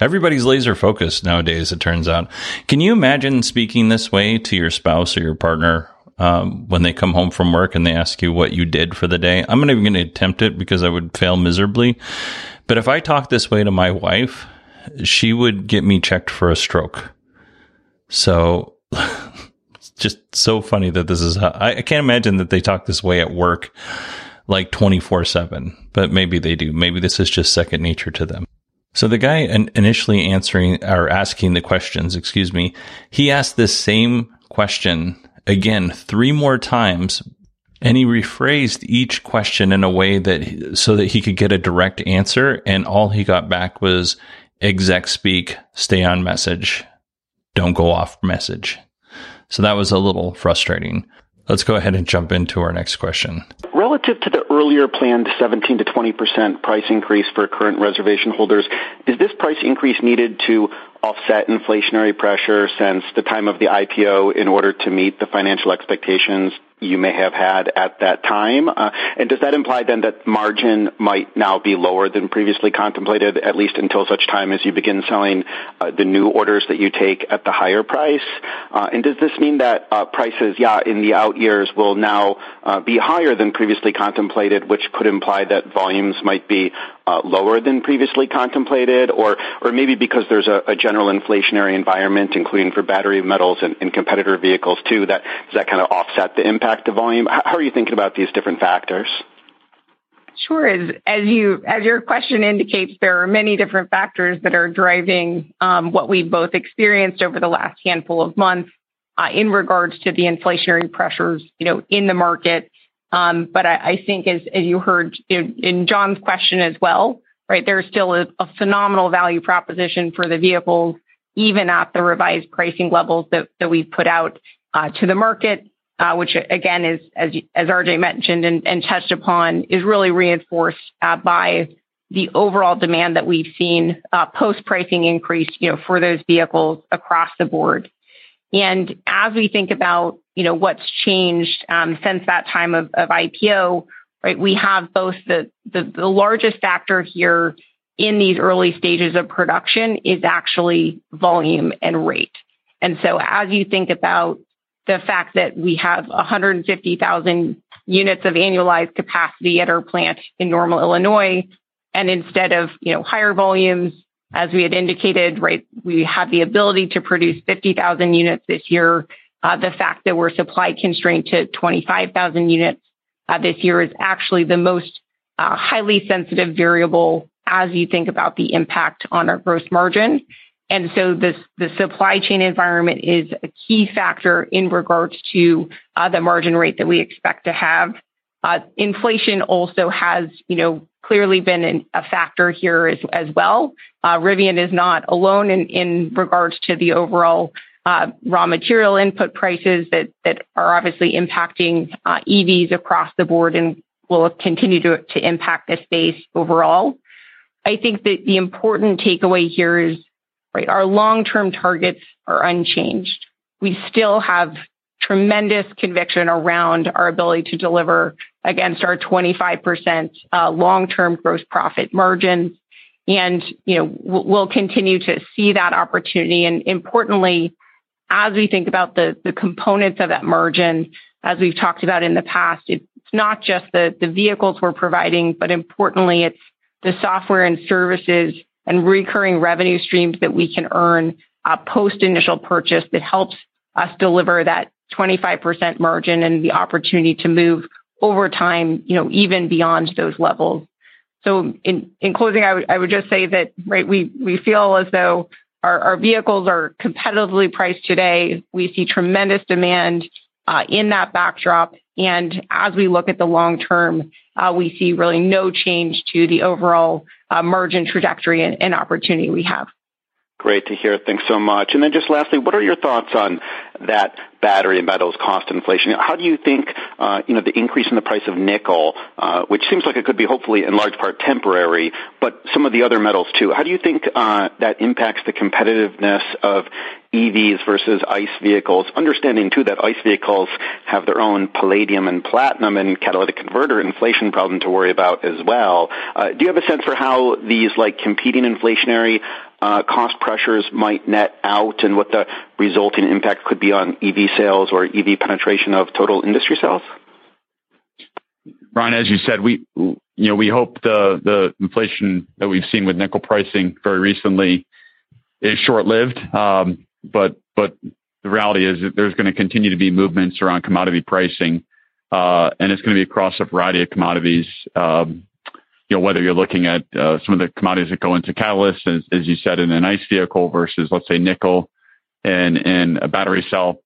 Everybody's laser focused nowadays, it turns out. Can you imagine speaking this way to your spouse or your partner um, when they come home from work and they ask you what you did for the day? I'm not even going to attempt it because I would fail miserably. But if I talk this way to my wife, she would get me checked for a stroke. So it's just so funny that this is how, I, I can't imagine that they talk this way at work like twenty-four seven, but maybe they do. Maybe this is just second nature to them. So the guy initially answering or asking the questions, excuse me, he asked this same question again three more times, and he rephrased each question in a way that so that he could get a direct answer. And all he got back was exec speak, stay on message, don't go off message. So that was a little frustrating. Let's go ahead and jump into our next question. Relative to the earlier planned seventeen to twenty percent price increase for current reservation holders, is this price increase needed to offset inflationary pressure since the time of the I P O in order to meet the financial expectations you may have had at that time? Uh, and does that imply then that margin might now be lower than previously contemplated, at least until such time as you begin selling uh, the new orders that you take at the higher price? Uh, and does this mean that uh, prices, yeah, in the out years will now uh, be higher than previously contemplated, which could imply that volumes might be uh, lower than previously contemplated, or or maybe because there's a, a general inflationary environment, including for battery metals and, and competitor vehicles too, that does that kind of offset the impact to volume? How are you thinking about these different factors? Sure. As, as you as your question indicates, there are many different factors that are driving um, what we both experienced over the last handful of months uh, in regards to the inflationary pressures, you know, in the market. Um, but I, I think, as, as you heard in, in John's question as well, right? There's still a, a phenomenal value proposition for the vehicles, even at the revised pricing levels that that we put out uh, to the market. Uh, which, again, is as as R J mentioned and, and touched upon, is really reinforced uh, by the overall demand that we've seen uh, post-pricing increase, you know, for those vehicles across the board. And as we think about, you know, what's changed um, since that time of, of I P O, right, we have both the, the the largest factor here in these early stages of production is actually volume and rate. And so as you think about the fact that we have one hundred fifty thousand units of annualized capacity at our plant in Normal, Illinois, and instead of, you know, higher volumes, as we had indicated, right, we have the ability to produce fifty thousand units this year. Uh, the fact that we're supply constrained to twenty-five thousand units uh, this year is actually the most uh, highly sensitive variable as you think about the impact on our gross margin. And so this, the supply chain environment is a key factor in regards to uh, the margin rate that we expect to have. Uh, inflation also has, you know, clearly been an, a factor here as, as well. Uh, Rivian is not alone in, in regards to the overall uh, raw material input prices that, that are obviously impacting uh, E Vs across the board and will continue to, to impact the space overall. I think that the important takeaway here is, right, our long-term targets are unchanged. We still have tremendous conviction around our ability to deliver against our twenty-five percent uh, long-term gross profit margins. And, you know, we'll continue to see that opportunity. And importantly, as we think about the, the components of that margin, as we've talked about in the past, it's not just the, the vehicles we're providing, but importantly, it's the software and services and recurring revenue streams that we can earn uh, post-initial purchase that helps us deliver that twenty-five percent margin and the opportunity to move over time, you know, even beyond those levels. So in, in closing, I would I would just say that, right, we, we feel as though our, our vehicles are competitively priced today. We see tremendous demand uh, in that backdrop. And as we look at the long term, uh, we see really no change to the overall uh, margin trajectory and, and opportunity we have. Great to hear. Thanks so much. And then just lastly, what are your thoughts on that battery and metals cost inflation? How do you think, uh, you know, the increase in the price of nickel, uh, which seems like it could be hopefully in large part temporary, but some of the other metals too, how do you think uh, that impacts the competitiveness of E Vs versus ICE vehicles, understanding too that ICE vehicles have their own palladium and platinum and catalytic converter inflation problem to worry about as well. Uh, do you have a sense for how these like competing inflationary uh, cost pressures might net out and what the resulting impact could be on E V sales or E V penetration of total industry sales? Brian, as you said, we you know we hope the the inflation that we've seen with nickel pricing very recently is short-lived. Um, But but the reality is that there's going to continue to be movements around commodity pricing, uh, and it's going to be across a variety of commodities. Um, you know, whether you're looking at uh, some of the commodities that go into catalysts, as, as you said, in an ICE vehicle versus, let's say, nickel and in a battery cell.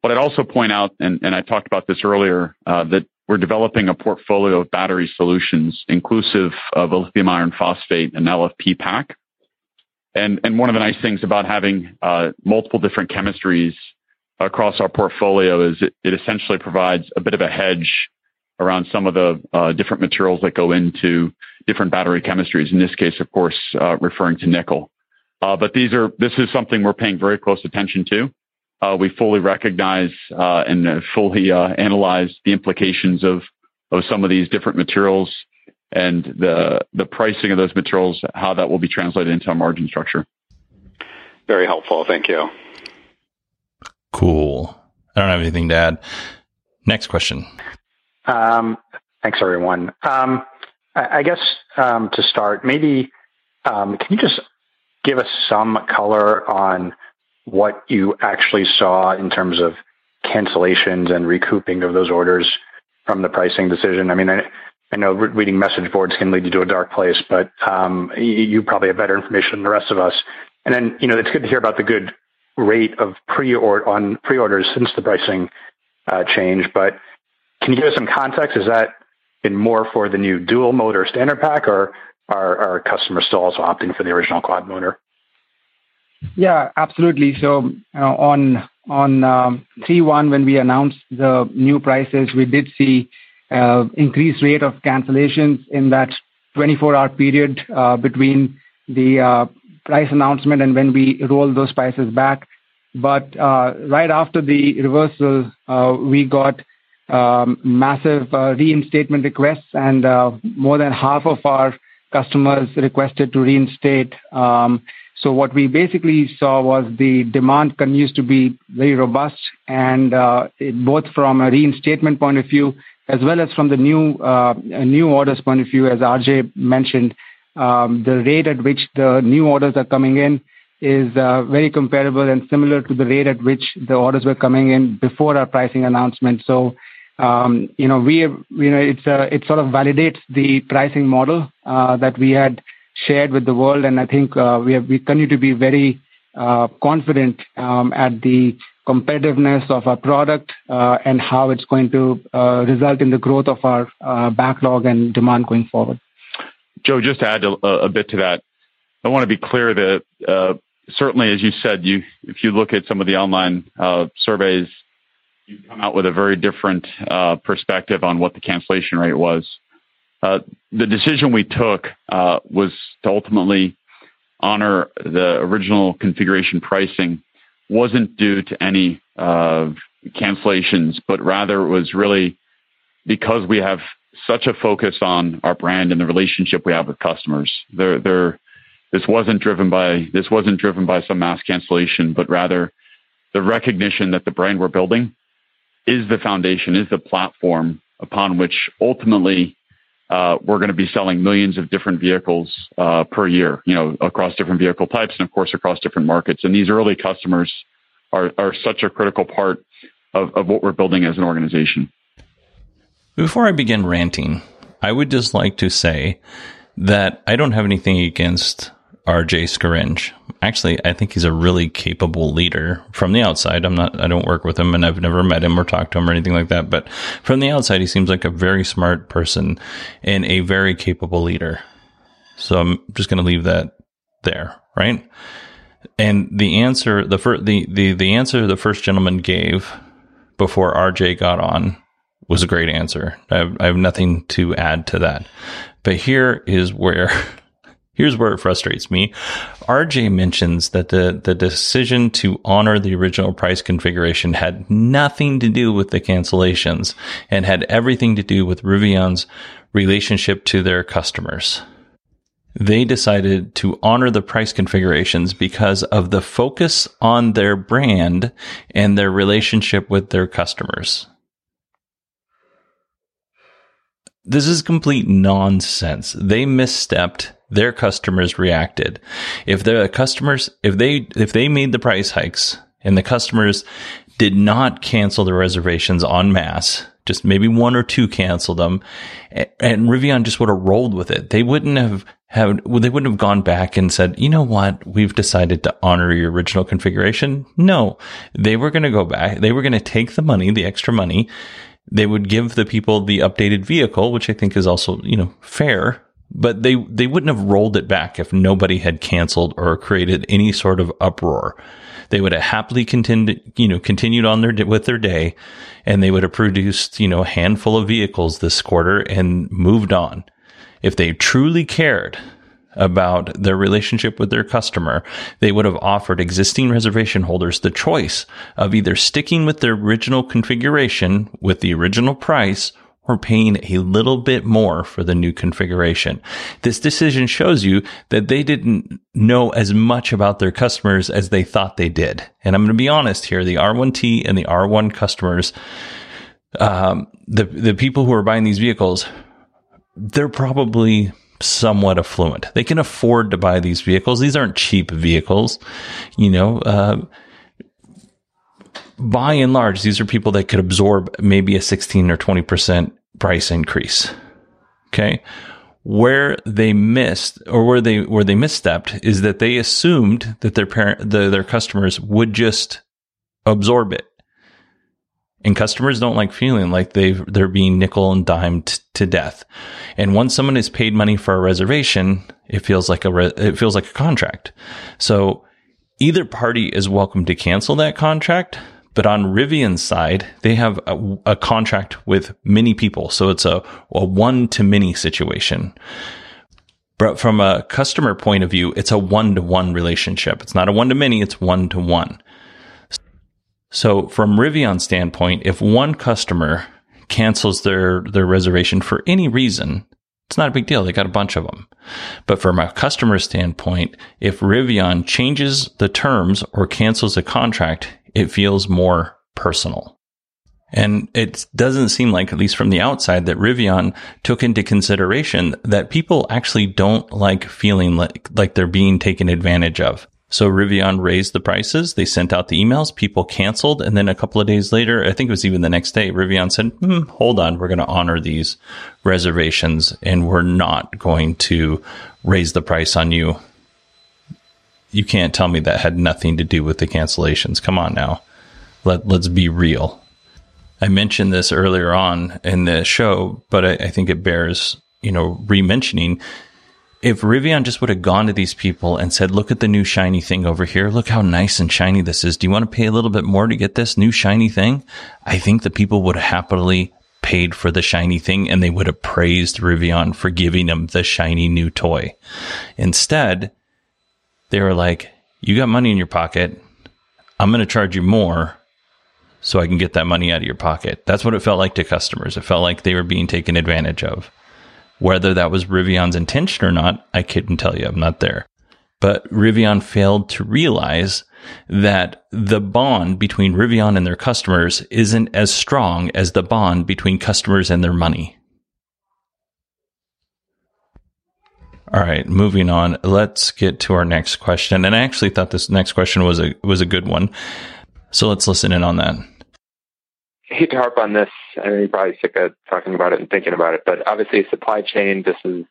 But I'd also point out, and, and I talked about this earlier, uh, that we're developing a portfolio of battery solutions inclusive of a lithium iron phosphate and L F P pack. And, and one of the nice things about having uh, multiple different chemistries across our portfolio is it, it essentially provides a bit of a hedge around some of the uh, different materials that go into different battery chemistries. In this case, of course, uh, referring to nickel. Uh, but these are this is something we're paying very close attention to. Uh, we fully recognize uh, and fully uh, analyze the implications of of some of these different materials and the the pricing of those materials, how that will be translated into our margin structure. Very helpful. Thank you. Cool. I don't have anything to add. Next question. Um, thanks, everyone. Um, I, I guess um, to start, maybe um, can you just give us some color on what you actually saw in terms of cancellations and recouping of those orders from the pricing decision? I mean, I I know reading message boards can lead you to a dark place, but um, you, you probably have better information than the rest of us. And then, you know, it's good to hear about the good rate of pre-order on pre-orders since the pricing uh, change. But can you give us some context? Is that in more for the new dual motor standard pack, or are, are customers still also opting for the original quad motor? Yeah, absolutely. So you know, on on um, T one, when we announced the new prices, we did see Uh, increased rate of cancellations in that twenty-four hour period uh, between the uh, price announcement and when we rolled those prices back. But uh, right after the reversal, uh, we got um, massive uh, reinstatement requests, and uh, more than half of our customers requested to reinstate. Um, so what we basically saw was the demand continues to be very robust, and uh, it, both from a reinstatement point of view as well as from the new uh, new orders point of view. As R J mentioned, um, the rate at which the new orders are coming in is uh, very comparable and similar to the rate at which the orders were coming in before our pricing announcement. So, um, you know, we you know it's uh, it sort of validates the pricing model uh, that we had shared with the world, and I think uh, we have, we continue to be very uh, confident um, at the competitiveness of our product uh, and how it's going to uh, result in the growth of our uh, backlog and demand going forward. Joe, just to add a, a bit to that, I want to be clear that uh, certainly, as you said, you if you look at some of the online uh, surveys, you come out with a very different uh, perspective on what the cancellation rate was. Uh, the decision we took uh, was to ultimately honor the original configuration pricing. Wasn't due to any uh, cancellations, but rather it was really because we have such a focus on our brand and the relationship we have with customers. They're, they're, this wasn't driven by this wasn't driven by some mass cancellation, but rather the recognition that the brand we're building is the foundation, is the platform upon which ultimately uh, we're going to be selling millions of different vehicles uh, per year, you know, across different vehicle types and, of course, across different markets. And these early customers are, are such a critical part of, of what we're building as an organization. Before I begin ranting, I would just like to say that I don't have anything against R J Scaringe. Actually, I think he's a really capable leader from the outside. I'm not, I don't work with him, and I've never met him or talked to him or anything like that. But from the outside, he seems like a very smart person and a very capable leader. So I'm just going to leave that there, right? And the answer, the first, the, the, the answer the first gentleman gave before R J got on was a great answer. I have, I have nothing to add to that. But here is where, here's where it frustrates me. R J mentions that the, the decision to honor the original price configuration had nothing to do with the cancellations and had everything to do with Rivian's relationship to their customers. They decided to honor the price configurations because of the focus on their brand and their relationship with their customers. This is complete nonsense. They misstepped. Their customers reacted. If the customers, if they, if they made the price hikes and the customers did not cancel their reservations en masse, just maybe one or two canceled them, and Rivian just would have rolled with it. They wouldn't have have well, they wouldn't have gone back and said, you know what, we've decided to honor your original configuration. No, they were going to go back. They were going to take the money, the extra money. They would give the people the updated vehicle, which I think is also, you know, fair. But they, they wouldn't have rolled it back if nobody had canceled or created any sort of uproar. They would have happily continued, you know, continued on their, with their day, and they would have produced, you know, a handful of vehicles this quarter and moved on. If they truly cared about their relationship with their customer, they would have offered existing reservation holders the choice of either sticking with their original configuration with the original price or paying a little bit more for the new configuration. This decision shows you that they didn't know as much about their customers as they thought they did. And I'm going to be honest here, the R one T and the R one customers, um, the, the people who are buying these vehicles, they're probably somewhat affluent. They can afford to buy these vehicles. These aren't cheap vehicles, you know, uh, by and large, these are people that could absorb maybe a sixteen or twenty percent price increase. Okay. Where they missed or where they, where they misstepped is that they assumed that their parent, the, their customers would just absorb it. And customers don't like feeling like they've, they're being nickel and dimed to death. And once someone has paid money for a reservation, it feels like a, re- it feels like a contract. So either party is welcome to cancel that contract. But on Rivian's side, they have a, a contract with many people. So it's a, a one-to-many situation. But from a customer point of view, it's a one-to-one relationship. It's not a one-to-many, it's one-to-one. So from Rivian's standpoint, if one customer cancels their, their reservation for any reason, it's not a big deal. They got a bunch of them. But from a customer standpoint, if Rivian changes the terms or cancels a contract, it feels more personal. And it doesn't seem like, at least from the outside, that Rivian took into consideration that people actually don't like feeling like, like they're being taken advantage of. So Rivian raised the prices. They sent out the emails. People canceled. And then a couple of days later, I think it was even the next day, Rivian said, hmm, hold on, we're going to honor these reservations and we're not going to raise the price on you. You can't tell me that had nothing to do with the cancellations. Come on now. Let, let's be real. I mentioned this earlier on in the show, but I, I think it bears, you know, re-mentioning. If Rivian just would have gone to these people and said, look at the new shiny thing over here. Look how nice and shiny this is. Do you want to pay a little bit more to get this new shiny thing? I think the people would have happily paid for the shiny thing and they would have praised Rivian for giving them the shiny new toy. Instead, they were like, you got money in your pocket. I'm going to charge you more so I can get that money out of your pocket. That's what it felt like to customers. It felt like they were being taken advantage of. Whether that was Rivian's intention or not, I couldn't tell you. I'm not there. But Rivian failed to realize that the bond between Rivian and their customers isn't as strong as the bond between customers and their money. All right, moving on. Let's get to our next question. And I actually thought this next question was a was a good one. So let's listen in on that. I hate to harp on this. I know you're probably sick of talking about it and thinking about it, but obviously supply chain, this is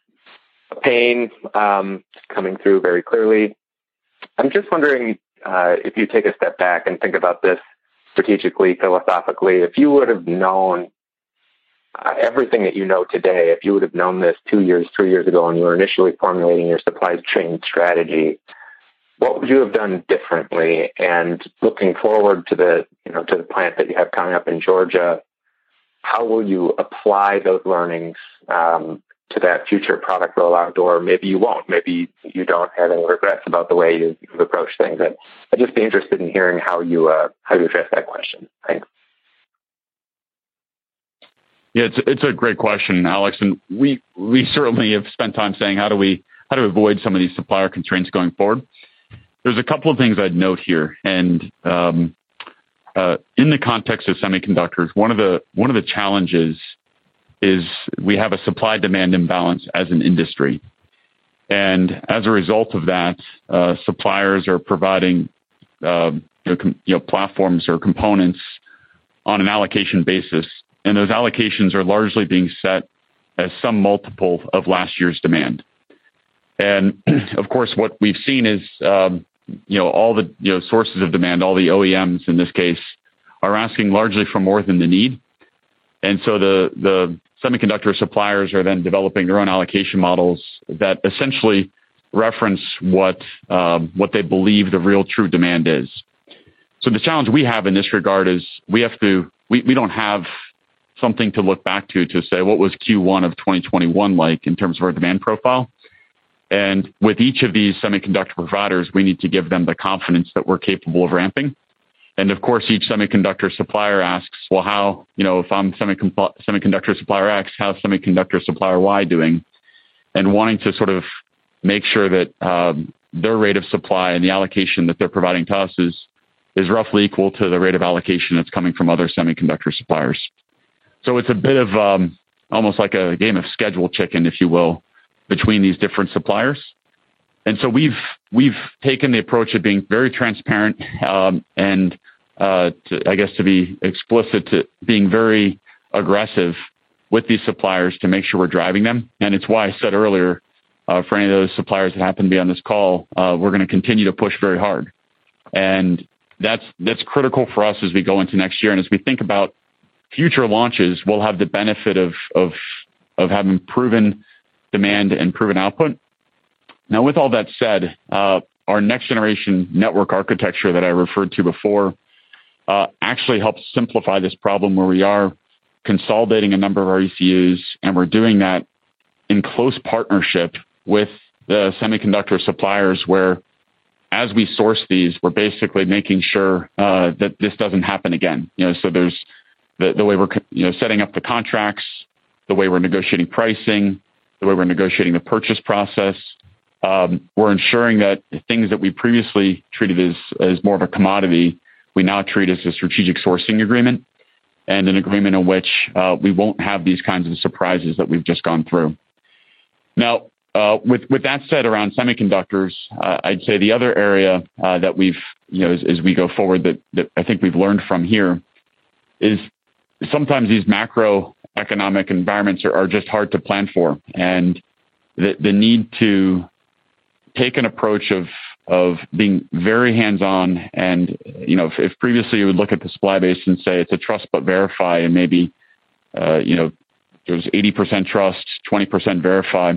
a pain um, coming through very clearly. I'm just wondering uh, if you take a step back and think about this strategically, philosophically, if you would have known uh, everything that you know today, if you would have known this two years, three years ago, and you were initially formulating your supply chain strategy, what would you have done differently? And looking forward to the, you know, to the plant that you have coming up in Georgia, how will you apply those learnings um, to that future product rollout? Or maybe you won't. Maybe you don't have any regrets about the way you've approached things. But I'd just be interested in hearing how you uh, how you address that question. Thanks. Yeah, it's it's a great question, Alex, and we we certainly have spent time saying how do we how do we avoid some of these supplier constraints going forward. There's a couple of things I'd note here, and um, uh, in the context of semiconductors, one of the one of the challenges is we have a supply-demand imbalance as an industry, and as a result of that, uh, suppliers are providing uh, you know, com- you know, platforms or components on an allocation basis. And those allocations are largely being set as some multiple of last year's demand. And of course, what we've seen is, um, you know, all the you know sources of demand, all the O E Ms in this case, are asking largely for more than the need. And so the, the semiconductor suppliers are then developing their own allocation models that essentially reference what um, what they believe the real true demand is. So the challenge we have in this regard is we have to, we, we don't have something to look back to, to say, what was Q one of twenty twenty-one like in terms of our demand profile? And with each of these semiconductor providers, we need to give them the confidence that we're capable of ramping. And of course, each semiconductor supplier asks, well, how, you know, if I'm semiconductor supplier X, how's semiconductor supplier Y doing? And wanting to sort of make sure that um, their rate of supply and the allocation that they're providing to us is, is roughly equal to the rate of allocation that's coming from other semiconductor suppliers. So it's a bit of um, almost like a game of schedule chicken, if you will, between these different suppliers. And so we've we've taken the approach of being very transparent um, and, uh, to, I guess, to be explicit, to being very aggressive with these suppliers to make sure we're driving them. And it's why I said earlier, uh, for any of those suppliers that happen to be on this call, uh, we're going to continue to push very hard. And that's that's critical for us as we go into next year. And as we think about future launches, will have the benefit of, of of having proven demand and proven output. Now, with all that said, uh, our next generation network architecture that I referred to before uh, actually helps simplify this problem where we are consolidating a number of our E C Us, and we're doing that in close partnership with the semiconductor suppliers where, as we source these, we're basically making sure uh, that this doesn't happen again. You know, so there's The, the way we're you know, setting up the contracts, the way we're negotiating pricing, the way we're negotiating the purchase process. Um, we're ensuring that things that we previously treated as, as more of a commodity, we now treat as a strategic sourcing agreement and an agreement in which uh, we won't have these kinds of surprises that we've just gone through. Now, uh, with, with that said around semiconductors, uh, I'd say the other area uh, that we've, you know, as, as we go forward that, that I think we've learned from here is sometimes these macroeconomic environments are, are just hard to plan for, and the, the need to take an approach of of being very hands-on. And you know, if, if previously you would look at the supply base and say it's a trust but verify, and maybe uh, you know there's eighty percent trust, twenty percent verify.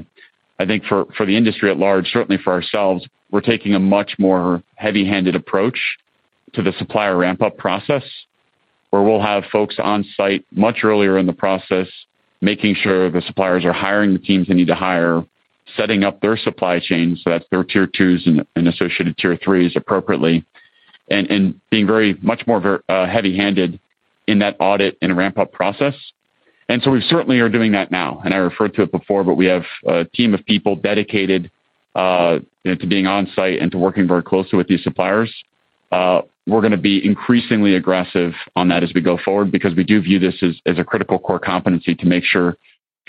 I think for for the industry at large, certainly for ourselves, we're taking a much more heavy-handed approach to the supplier ramp-up process, where we'll have folks on site much earlier in the process, making sure the suppliers are hiring the teams they need to hire, setting up their supply chain, so that's their tier twos and, and associated tier threes appropriately, and, and being very much more ver- uh, heavy-handed in that audit and ramp-up process. And so we certainly are doing that now, and I referred to it before, but we have a team of people dedicated uh, you know, to being on site and to working very closely with these suppliers. Uh, we're going to be increasingly aggressive on that as we go forward, because we do view this as, as a critical core competency to make sure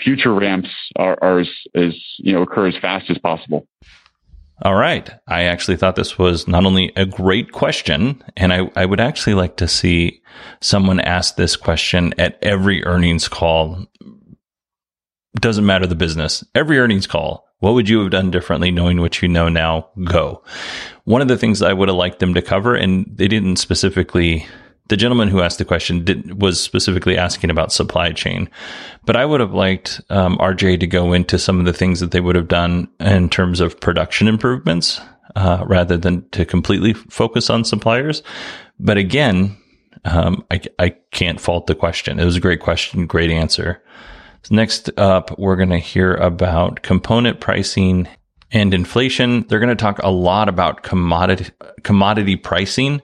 future ramps are, are as, as, you know, occur as fast as possible. All right. I actually thought this was not only a great question, and I, I would actually like to see someone ask this question at every earnings call. Doesn't matter the business, every earnings call. What would you have done differently knowing what you know now? Go. One of the things I would have liked them to cover, and they didn't specifically, the gentleman who asked the question did, was specifically asking about supply chain. But I would have liked um, R J to go into some of the things that they would have done in terms of production improvements. uh, rather than to completely focus on suppliers. But again, um, I, I can't fault the question. It was a great question, great answer. Next up, we're going to hear about component pricing and inflation. They're going to talk a lot about commodity commodity pricing.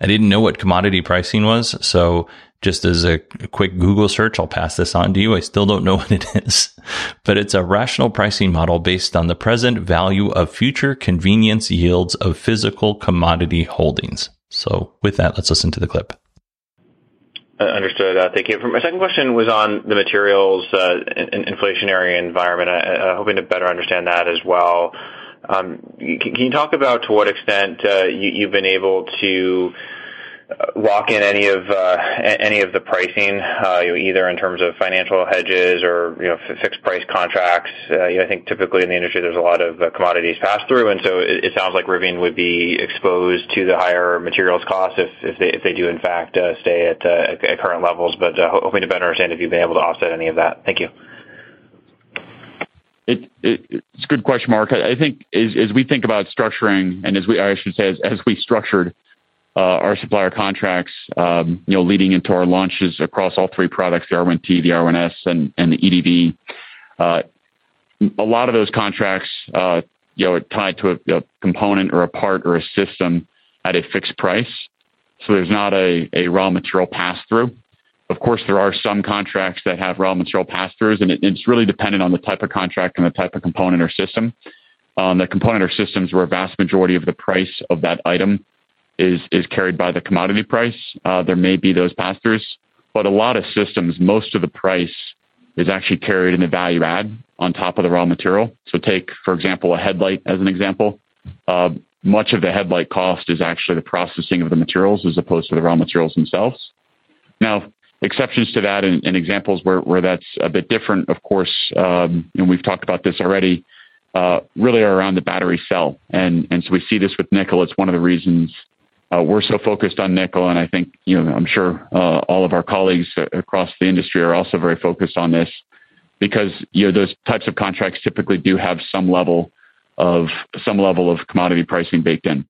I didn't know what commodity pricing was, so just as a quick Google search, I'll pass this on to you. I still don't know what it is, but it's a rational pricing model based on the present value of future convenience yields of physical commodity holdings. So with that, let's listen to the clip. Uh, understood. Uh, thank you. My second question was on the materials uh, in, in inflationary environment. I, I'm hoping to better understand that as well. Um, can, can you talk about to what extent uh, you, you've been able to lock in any of uh, any of the pricing, uh, you know, either in terms of financial hedges or you know f- fixed price contracts? Uh, you know, I think typically in the industry there's a lot of uh, commodities pass through, and so it, it sounds like Rivian would be exposed to the higher materials costs if, if they if they do in fact uh, stay at, uh, at current levels. But uh, hoping to better understand if you've been able to offset any of that. Thank you. It, it, it's a good question, Mark. I, I think as, as we think about structuring, and as we I should say as, as we structured Uh, our supplier contracts, um, you know, leading into our launches across all three products, the R one T, the R one S, and, and the E D V. Uh, a lot of those contracts, uh, you know, are tied to a, a component or a part or a system at a fixed price. So there's not a, a raw material pass-through. Of course, there are some contracts that have raw material pass-throughs, and it, it's really dependent on the type of contract and the type of component or system. Um, the component or systems where a vast majority of the price of that item is is carried by the commodity price. Uh, there may be those pass-throughs, but a lot of systems, most of the price is actually carried in the value add on top of the raw material. So take, for example, a headlight as an example. Uh, much of the headlight cost is actually the processing of the materials as opposed to the raw materials themselves. Now, exceptions to that and, and examples where, where that's a bit different, of course, um, and we've talked about this already, uh, really are around the battery cell. And, and so we see this with nickel. It's one of the reasons Uh, we're so focused on nickel, and I think, you know, I'm sure uh, all of our colleagues across the industry are also very focused on this because, you know, those types of contracts typically do have some level of some level of commodity pricing baked in.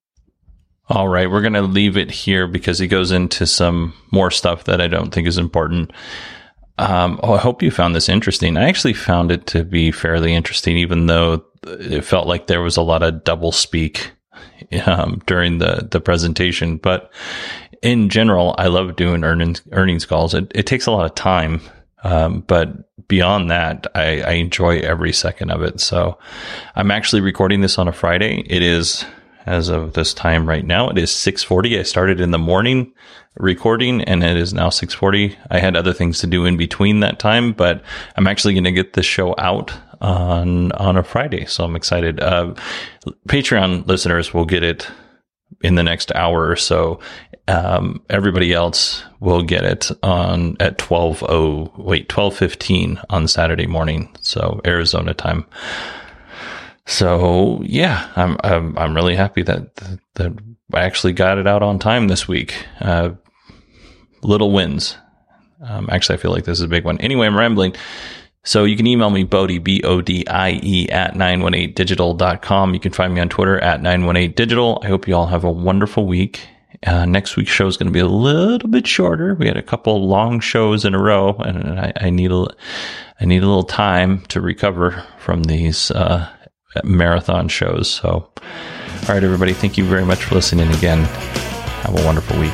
All right, we're going to leave it here because he goes into some more stuff that I don't think is important. Um, oh, I hope you found this interesting. I actually found it to be fairly interesting, even though it felt like there was a lot of double speak Um, during the, the presentation. But in general, I love doing earnings, earnings calls. It, it takes a lot of time. Um, but beyond that, I, I enjoy every second of it. So I'm actually recording this on a Friday. It is, as of this time right now, it is six forty. I started in the morning recording and it is now six forty. I had other things to do in between that time, but I'm actually going to get this show out on on a Friday, so I'm excited. Uh, Patreon listeners will get it in the next hour or so. Um, everybody else will get it on at twelve oh wait twelve fifteen on Saturday morning, so Arizona time. So yeah, I'm I'm, I'm really happy that, that that I actually got it out on time this week. Uh, little wins. Um, actually, I feel like this is a big one. Anyway, I'm rambling. So you can email me, Bodie, B O D I E, at nine one eight digital dot com. You can find me on Twitter, at nine one eight digital. I hope you all have a wonderful week. Uh, next week's show is going to be a little bit shorter. We had a couple long shows in a row, and I, I need a, I need a little time to recover from these uh, marathon shows. So, all right, everybody, thank you very much for listening again. Have a wonderful week.